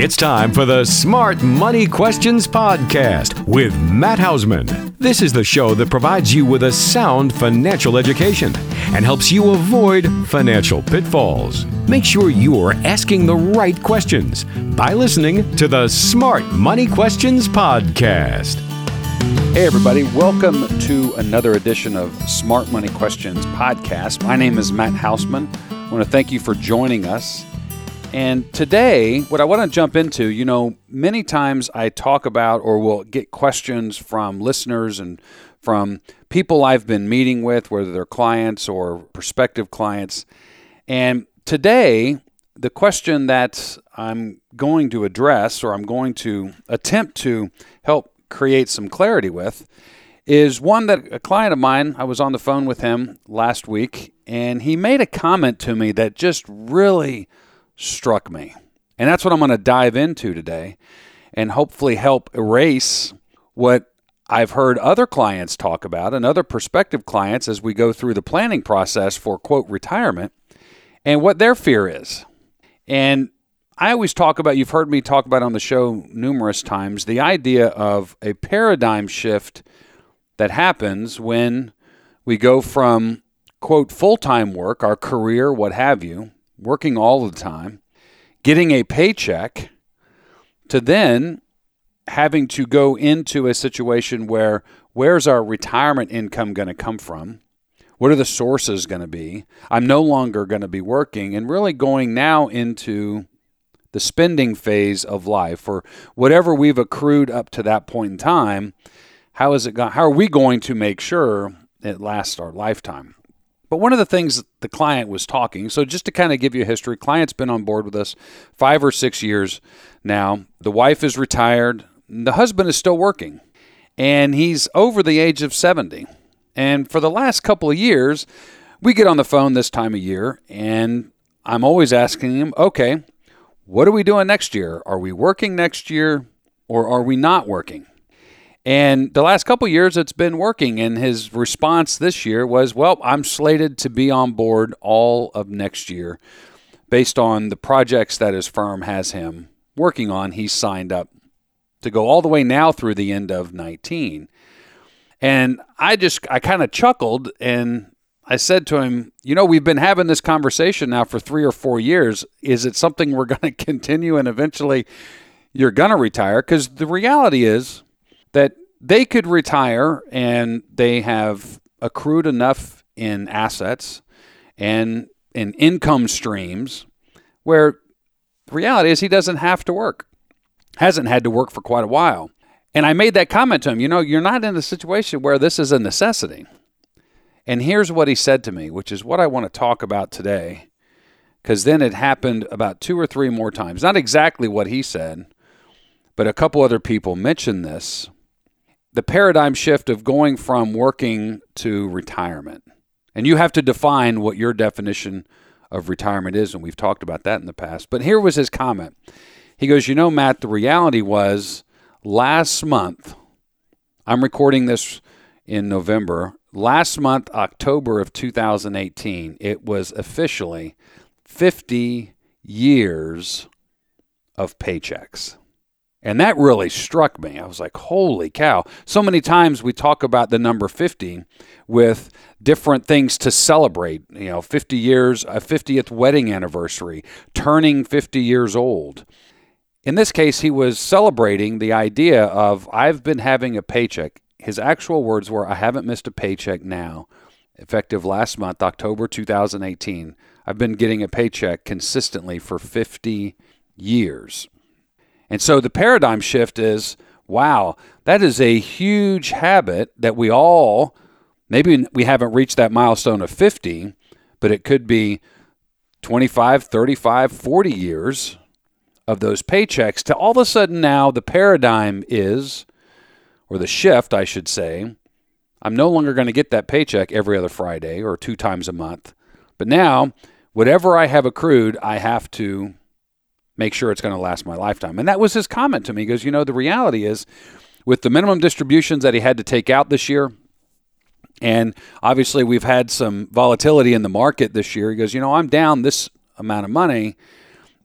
It's time for the Smart Money Questions Podcast with Matt Hausman. This is the show that provides you with a sound financial education and helps you avoid financial pitfalls. Make sure you are asking the right questions by listening to the Smart Money Questions Podcast. Hey everybody, welcome to another edition of Smart Money Questions Podcast. My name is Matt Hausman. I want to thank you for joining us. And today, what I want to jump into, you know, many times I talk about or will get questions from listeners and from people I've been meeting with, whether they're clients or prospective clients. And today, the question that I'm going to address, or I'm going to attempt to help create some clarity with, is one that a client of mine, I was on the phone with him last week, and he made a comment to me that just really struck me. And that's what I'm going to dive into today and hopefully help erase what I've heard other clients talk about and other prospective clients as we go through the planning process for, quote, retirement and what their fear is. And I always talk about, you've heard me talk about on the show numerous times, the idea of a paradigm shift that happens when we go from, quote, full-time work, our career, what have you, working all the time, getting a paycheck, to then having to go into a situation where, where's our retirement income going to come from? What are the sources going to be? I'm no longer going to be working, and really going now into the spending phase of life, or whatever we've accrued up to that point in time. How are we going to make sure it lasts our lifetime? But one of the things the client was talking, so just to kind of give you a history, client's been on board with us 5 or 6 years now. The wife is retired. The husband is still working, and he's over the age of 70. And for the last couple of years, we get on the phone this time of year, and I'm always asking him, okay, what are we doing next year? Are we working next year, or are we not working? And the last couple of years, it's been working. And his response this year was, well, I'm slated to be on board all of next year based on the projects that his firm has him working on. He's signed up to go all the way now through the end of 19. And I kind of chuckled, and I said to him, you know, we've been having this conversation now for 3 or 4 years. Is it something we're going to continue and eventually you're going to retire? Because the reality is that they could retire and they have accrued enough in assets and in income streams where the reality is he doesn't have to work, hasn't had to work for quite a while. And I made that comment to him, you know, you're not in a situation where this is a necessity. And here's what he said to me, which is what I want to talk about today, because then it happened about 2 or 3 more times. Not exactly what he said, but a couple other people mentioned this. The paradigm shift of going from working to retirement. And you have to define what your definition of retirement is, and we've talked about that in the past. But here was his comment. He goes, you know, Matt, the reality was last month, I'm recording this in November, last month, October of 2018, it was officially 50 years of paychecks. And that really struck me. I was like, holy cow. So many times we talk about the number 50 with different things to celebrate, you know, 50 years, a 50th wedding anniversary, turning 50 years old. In this case, he was celebrating the idea of, I've been having a paycheck. His actual words were, I haven't missed a paycheck now, effective last month, October 2018. I've been getting a paycheck consistently for 50 years. And so the paradigm shift is, wow, that is a huge habit that we all, maybe we haven't reached that milestone of 50, but it could be 25, 35, 40 years of those paychecks to all of a sudden now the paradigm is, or the shift, I should say, I'm no longer going to get that paycheck every other Friday or 2 times a month. But now, whatever I have accrued, I have to make sure it's going to last my lifetime. And that was his comment to me. He goes, you know, the reality is with the minimum distributions that he had to take out this year, and obviously we've had some volatility in the market this year. He goes, you know, I'm down this amount of money,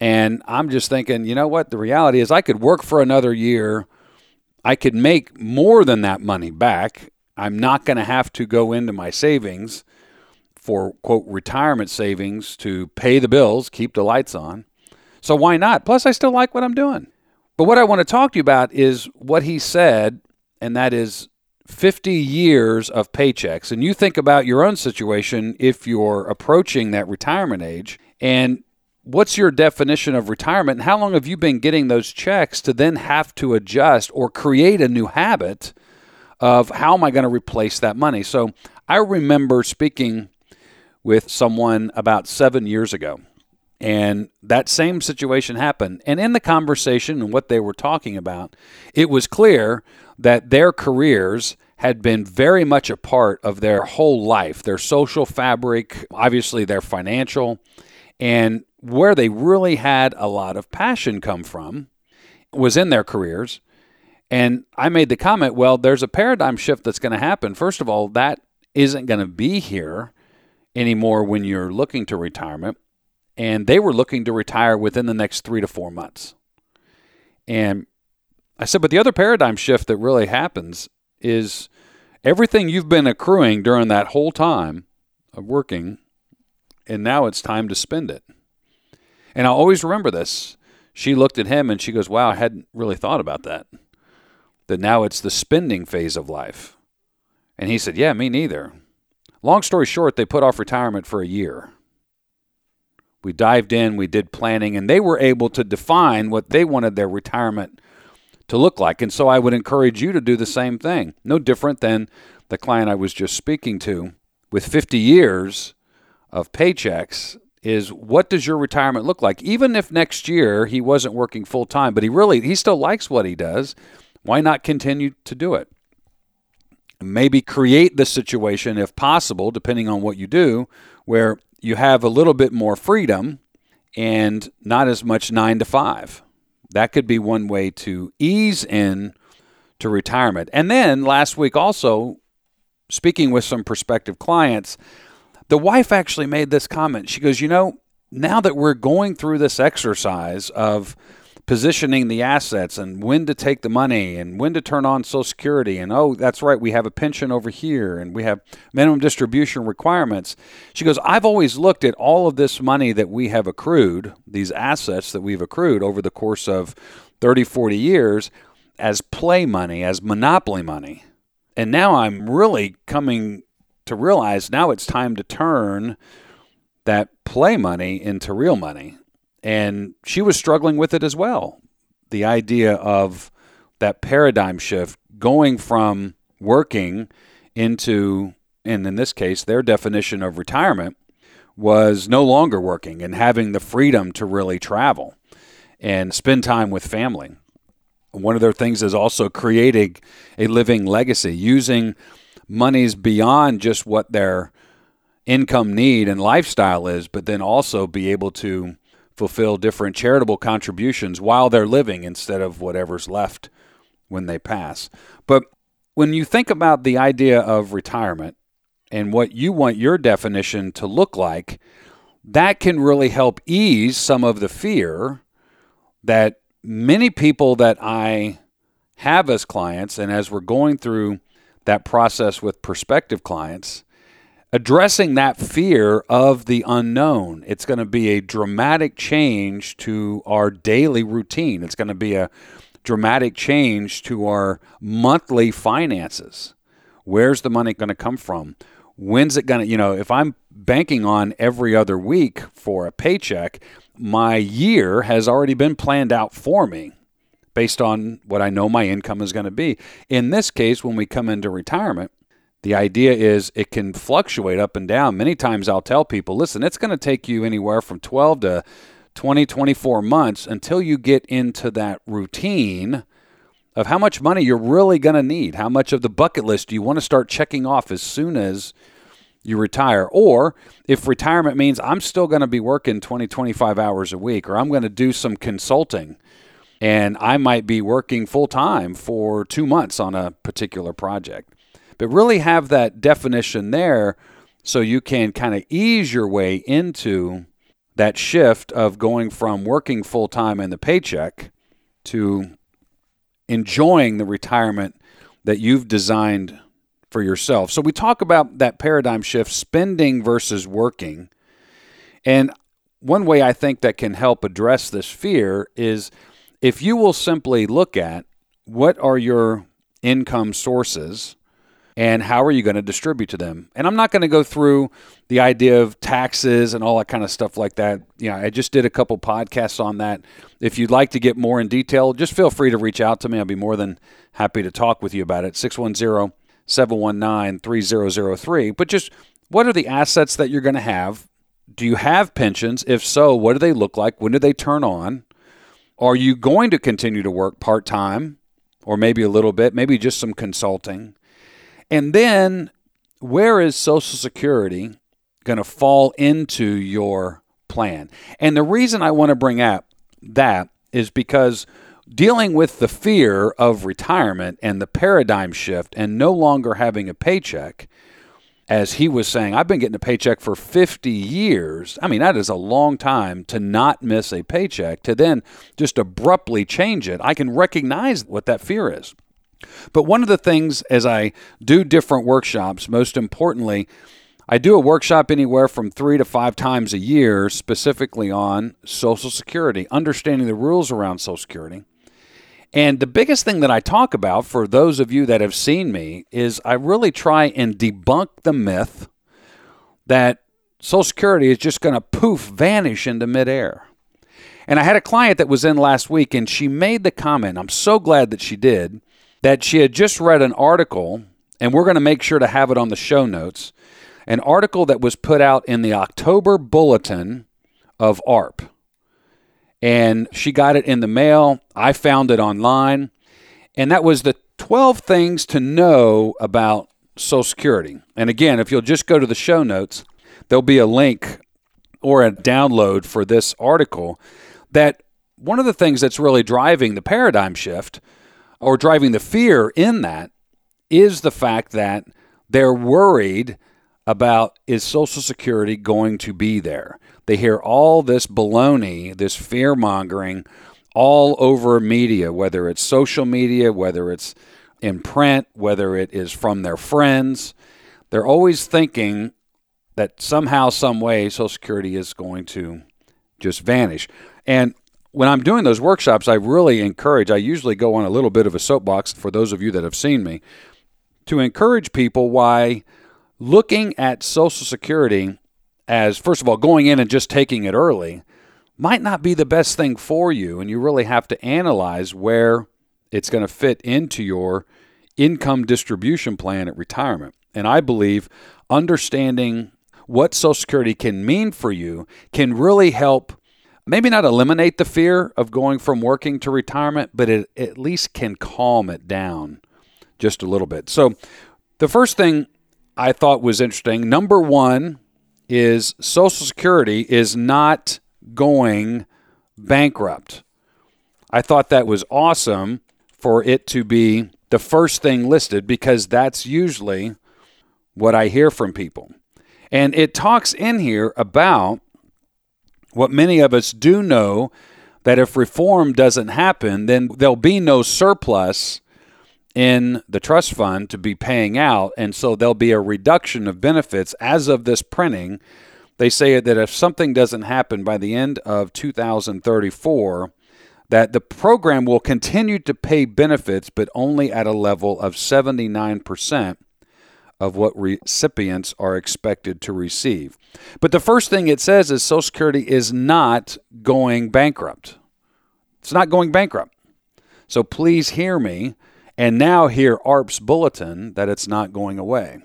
And I'm just thinking, you know what? The reality is I could work for another year. I could make more than that money back. I'm not going to have to go into my savings for, quote, retirement savings to pay the bills, keep the lights on. So why not? Plus, I still like what I'm doing. But what I want to talk to you about is what he said, and that is 50 years of paychecks. And you think about your own situation if you're approaching that retirement age. And what's your definition of retirement? And how long have you been getting those checks to then have to adjust or create a new habit of how am I going to replace that money? So I remember speaking with someone about 7 years ago, and that same situation happened. And in the conversation and what they were talking about, it was clear that their careers had been very much a part of their whole life, their social fabric, obviously their financial, and where they really had a lot of passion come from was in their careers. And I made the comment, well, there's a paradigm shift that's going to happen. First of all, that isn't going to be here anymore when you're looking to retirement. And they were looking to retire within the next 3 to 4 months. And I said, but the other paradigm shift that really happens is everything you've been accruing during that whole time of working, and now it's time to spend it. And I'll always remember this. She looked at him and she goes, wow, I hadn't really thought about that. That now it's the spending phase of life. And he said, yeah, me neither. Long story short, they put off retirement for a year. We dived in, we did planning, and they were able to define what they wanted their retirement to look like. And so I would encourage you to do the same thing. No different than the client I was just speaking to with 50 years of paychecks is what does your retirement look like? Even if next year he wasn't working full time, but he still likes what he does. Why not continue to do it? Maybe create the situation, if possible, depending on what you do, where you have a little bit more freedom and not as much 9 to 5. That could be one way to ease in to retirement. And then last week also, speaking with some prospective clients, the wife actually made this comment. She goes, you know, now that we're going through this exercise of positioning the assets and when to take the money and when to turn on Social Security and, oh, that's right, we have a pension over here and we have minimum distribution requirements. She goes, I've always looked at all of this money that we have accrued, these assets that we've accrued over the course of 30, 40 years as play money, as monopoly money. And now I'm really coming to realize now it's time to turn that play money into real money. And she was struggling with it as well. The idea of that paradigm shift going from working into, and in this case, their definition of retirement was no longer working and having the freedom to really travel and spend time with family. One of their things is also creating a living legacy, using monies beyond just what their income need and lifestyle is, but then also be able to fulfill different charitable contributions while they're living instead of whatever's left when they pass. But when you think about the idea of retirement and what you want your definition to look like, that can really help ease some of the fear that many people that I have as clients, and as we're going through that process with prospective clients, addressing that fear of the unknown. It's going to be a dramatic change to our daily routine. It's going to be a dramatic change to our monthly finances. Where's the money going to come from? When's it going to, if I'm banking on every other week for a paycheck, my year has already been planned out for me based on what I know my income is going to be. In this case, when we come into retirement, the idea is it can fluctuate up and down. Many times I'll tell people, listen, it's going to take you anywhere from 12 to 20, 24 months until you get into that routine of how much money you're really going to need. How much of the bucket list do you want to start checking off as soon as you retire? Or if retirement means I'm still going to be working 20, 25 hours a week, or I'm going to do some consulting and I might be working full time for 2 months on a particular project. But really have that definition there so you can kind of ease your way into that shift of going from working full-time in the paycheck to enjoying the retirement that you've designed for yourself. So we talk about that paradigm shift, spending versus working. And one way I think that can help address this fear is if you will simply look at what are your income sources and how are you going to distribute to them? And I'm not going to go through the idea of taxes and all that kind of stuff like that. You know, I just did a couple podcasts on that. If you'd like to get more in detail, just feel free to reach out to me. I'll be more than happy to talk with you about it. 610-719-3003. But just what are the assets that you're going to have? Do you have pensions? If so, what do they look like? When do they turn on? Are you going to continue to work part-time or maybe a little bit, maybe just some consulting? And then where is Social Security going to fall into your plan? And the reason I want to bring up that is because dealing with the fear of retirement and the paradigm shift and no longer having a paycheck, as he was saying, I've been getting a paycheck for 50 years. I mean, that is a long time to not miss a paycheck, to then just abruptly change it. I can recognize what that fear is. But one of the things as I do different workshops, most importantly, I do a workshop anywhere from 3 to 5 times a year, specifically on Social Security, understanding the rules around Social Security. And the biggest thing that I talk about, for those of you that have seen me, is I really try and debunk the myth that Social Security is just going to poof, vanish into midair. And I had a client that was in last week, and she made the comment, I'm so glad that she did, that she had just read an article, and we're going to make sure to have it on the show notes, an article that was put out in the October bulletin of ARP. And she got it in the mail. I found it online. And that was the 12 things to know about Social Security. And again, if you'll just go to the show notes, there'll be a link or a download for this article. That one of the things that's really driving the paradigm shift or driving the fear in that is the fact that they're worried about, is Social Security going to be there? They hear all this baloney, this fear-mongering all over media, whether it's social media, whether it's in print, whether it is from their friends. They're always thinking that somehow, some way, Social Security is going to just vanish. And when I'm doing those workshops, I really encourage, I usually go on a little bit of a soapbox for those of you that have seen me, to encourage people why looking at Social Security as, first of all, going in and just taking it early might not be the best thing for you, and you really have to analyze where it's going to fit into your income distribution plan at retirement. And I believe understanding what Social Security can mean for you can really help maybe not eliminate the fear of going from working to retirement, but it at least can calm it down just a little bit. So the first thing I thought was interesting, number one, is Social Security is not going bankrupt. I thought that was awesome for it to be the first thing listed, because that's usually what I hear from people. And it talks in here about what many of us do know, that if reform doesn't happen, then there'll be no surplus in the trust fund to be paying out, and so there'll be a reduction of benefits as of this printing. They say that if something doesn't happen by the end of 2034, that the program will continue to pay benefits, but only at a level of 79% of what recipients are expected to receive. But the first thing it says is Social Security is not going bankrupt. It's not going bankrupt. So please hear me. And now hear ARP's bulletin that it's not going away.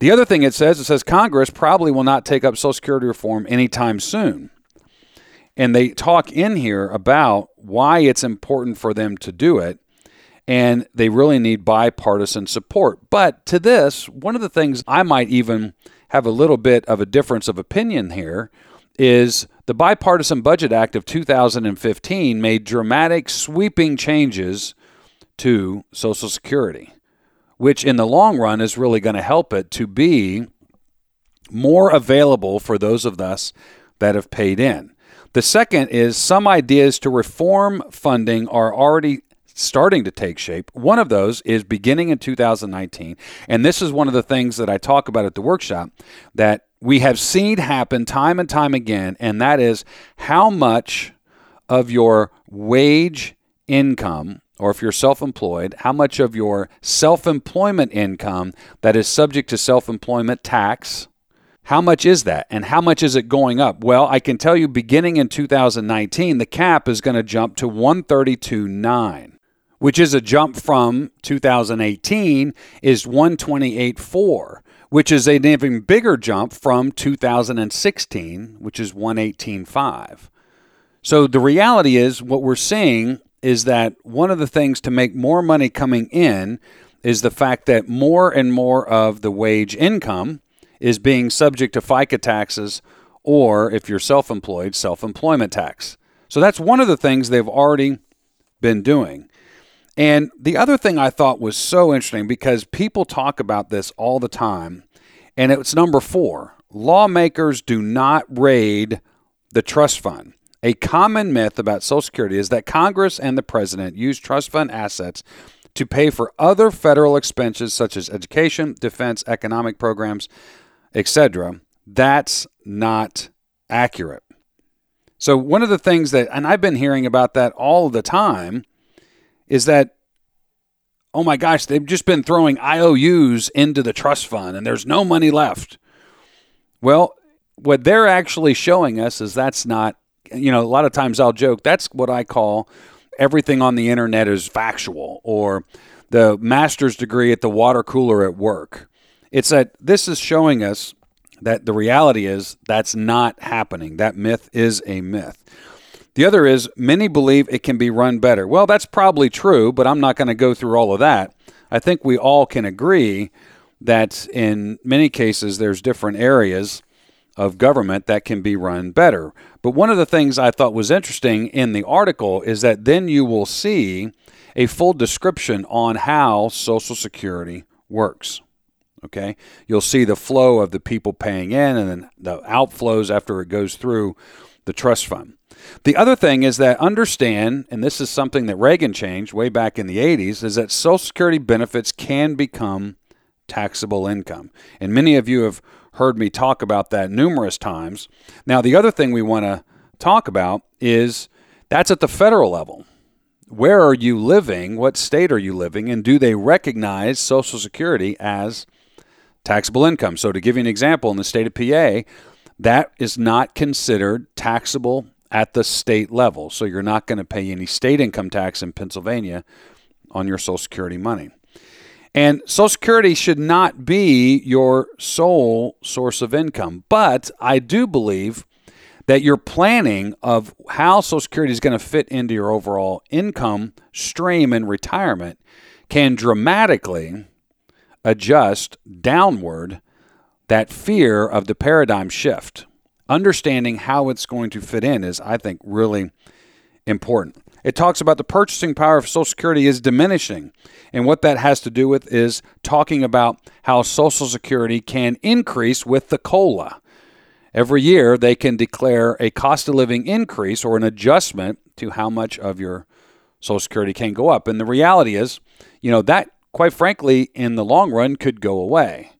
The other thing it says Congress probably will not take up Social Security reform anytime soon. And they talk in here about why it's important for them to do it, and they really need bipartisan support. But to this, one of the things I might even have a little bit of a difference of opinion here is the Bipartisan Budget Act of 2015 made dramatic, sweeping changes to Social Security, which in the long run is really going to help it to be more available for those of us that have paid in. The second is some ideas to reform funding are already starting to take shape. One of those is beginning in 2019. And this is one of the things that I talk about at the workshop that we have seen happen time and time again. And that is how much of your wage income, or if you're self-employed, how much of your self-employment income that is subject to self-employment tax, how much is that? And how much is it going up? Well, I can tell you beginning in 2019, the cap is going to jump to $132,900, which is a jump from 2018 is $128,400, which is an even bigger jump from 2016, which is $118,500. So the reality is what we're seeing is that one of the things to make more money coming in is the fact that more and more of the wage income is being subject to FICA taxes, or if you're self-employed, self-employment tax. So that's one of the things they've already been doing. And the other thing I thought was so interesting, because people talk about this all the time, and it's number 4, lawmakers do not raid the trust fund. A common myth about Social Security is that Congress and the president use trust fund assets to pay for other federal expenses such as education, defense, economic programs, etc. That's not accurate. So one of the things that, and I've been hearing about that all the time, is that, oh my gosh, they've just been throwing IOUs into the trust fund and there's no money left. Well, what they're actually showing us is that's not, you know, a lot of times I'll joke, that's what I call everything on the internet is factual, or the master's degree at the water cooler at work. It's that this is showing us that the reality is that's not happening. That myth is a myth. The other is many believe it can be run better. Well, that's probably true, but I'm not going to go through all of that. I think we all can agree that in many cases there's different areas of government that can be run better. But one of the things I thought was interesting in the article is that then you will see a full description on how Social Security works. Okay, you'll see the flow of the people paying in and then the outflows after it goes through the trust fund. The other thing is that understand, and this is something that Reagan changed way back in the 80s, is that Social Security benefits can become taxable income. And many of you have heard me talk about that numerous times. Now, the other thing we want to talk about is that's at the federal level. Where are you living? What state are you living? And do they recognize Social Security as taxable income? So to give you an example, in the state of PA, that is not considered taxable at the state level. So you're not going to pay any state income tax in Pennsylvania on your Social Security money. And Social Security should not be your sole source of income. But I do believe that your planning of how Social Security is going to fit into your overall income stream in retirement can dramatically adjust downward that fear of the paradigm shift. Understanding how it's going to fit in is, I think, really important. It talks about the purchasing power of Social Security is diminishing. And what that has to do with is talking about how Social Security can increase with the COLA. Every year, they can declare a cost of living increase or an adjustment to how much of your Social Security can go up. And the reality is, you know, that, quite frankly, in the long run could go away.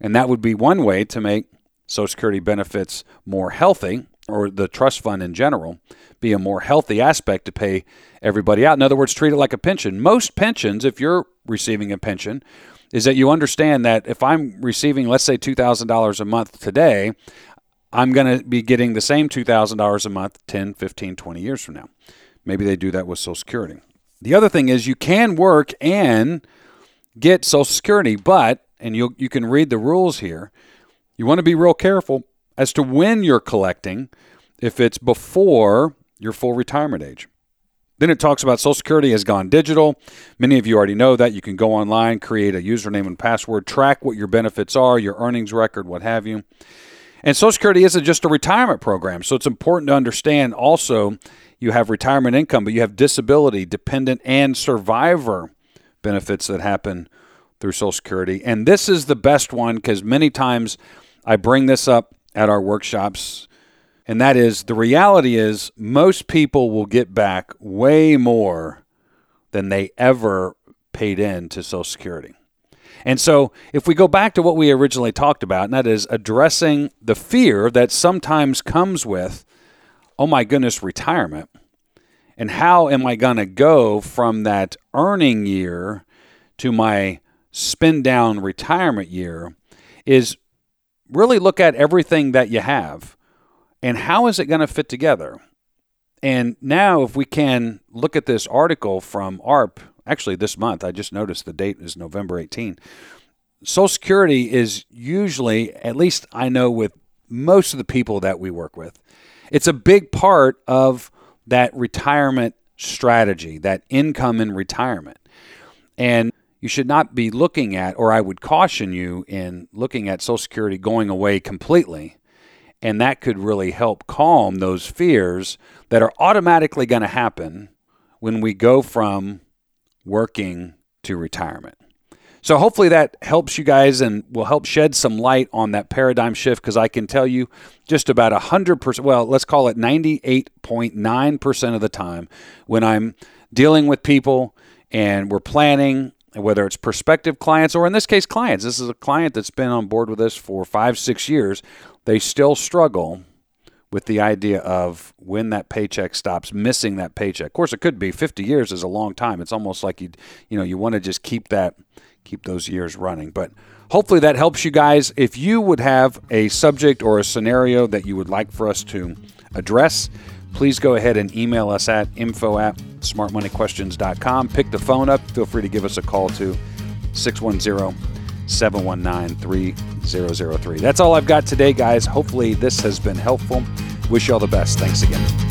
And that would be one way to make Social Security benefits more healthy, or the trust fund in general, be a more healthy aspect to pay everybody out. In other words, treat it like a pension. Most pensions, if you're receiving a pension, is that you understand that if I'm receiving, let's say, $2,000 a month today, I'm going to be getting the same $2,000 a month 10, 15, 20 years from now. Maybe they do that with Social Security. The other thing is you can work and get Social Security, but, and you can read the rules here, you want to be real careful as to when you're collecting, if it's before your full retirement age. Then it talks about Social Security has gone digital. Many of you already know that. You can go online, create a username and password, track what your benefits are, your earnings record, what have you. And Social Security isn't just a retirement program. So it's important to understand also you have retirement income, but you have disability, dependent, and survivor benefits that happen through Social Security. And this is the best one because many times I bring this up at our workshops And that is, the reality is most people will get back way more than they ever paid in to Social Security. And so if we go back to what we originally talked about, and that is addressing the fear that sometimes comes with, oh my goodness, retirement, and how am I going to go from that earning year to my spend down retirement year, is really look at everything that you have and how is it going to fit together. And now if we can look at this article from ARP, actually this month, I just noticed the date is November 18. Social Security is usually, at least I know with most of the people that we work with, it's a big part of that retirement strategy, that income in retirement. And you should not be looking at, or I would caution you in looking at Social Security going away completely. And that could really help calm those fears that are automatically going to happen when we go from working to retirement. So hopefully that helps you guys and will help shed some light on that paradigm shift, because I can tell you just about 100%, well, let's call it 98.9% of the time when I'm dealing with people and we're planning, whether it's prospective clients or in this case clients, this is a client that's been on board with us for 5-6 years, they still struggle with the idea of when that paycheck stops, missing that paycheck. Of course, it could be 50 years is a long time. It's almost like you want to just keep those years running. But hopefully that helps you guys. If you would have a subject or a scenario that you would like for us to address, please go ahead and email us at info@smartmoneyquestions.com. Pick the phone up. Feel free to give us a call to 610-719-3003. That's all I've got today, guys. Hopefully this has been helpful. Wish you all the best. Thanks again.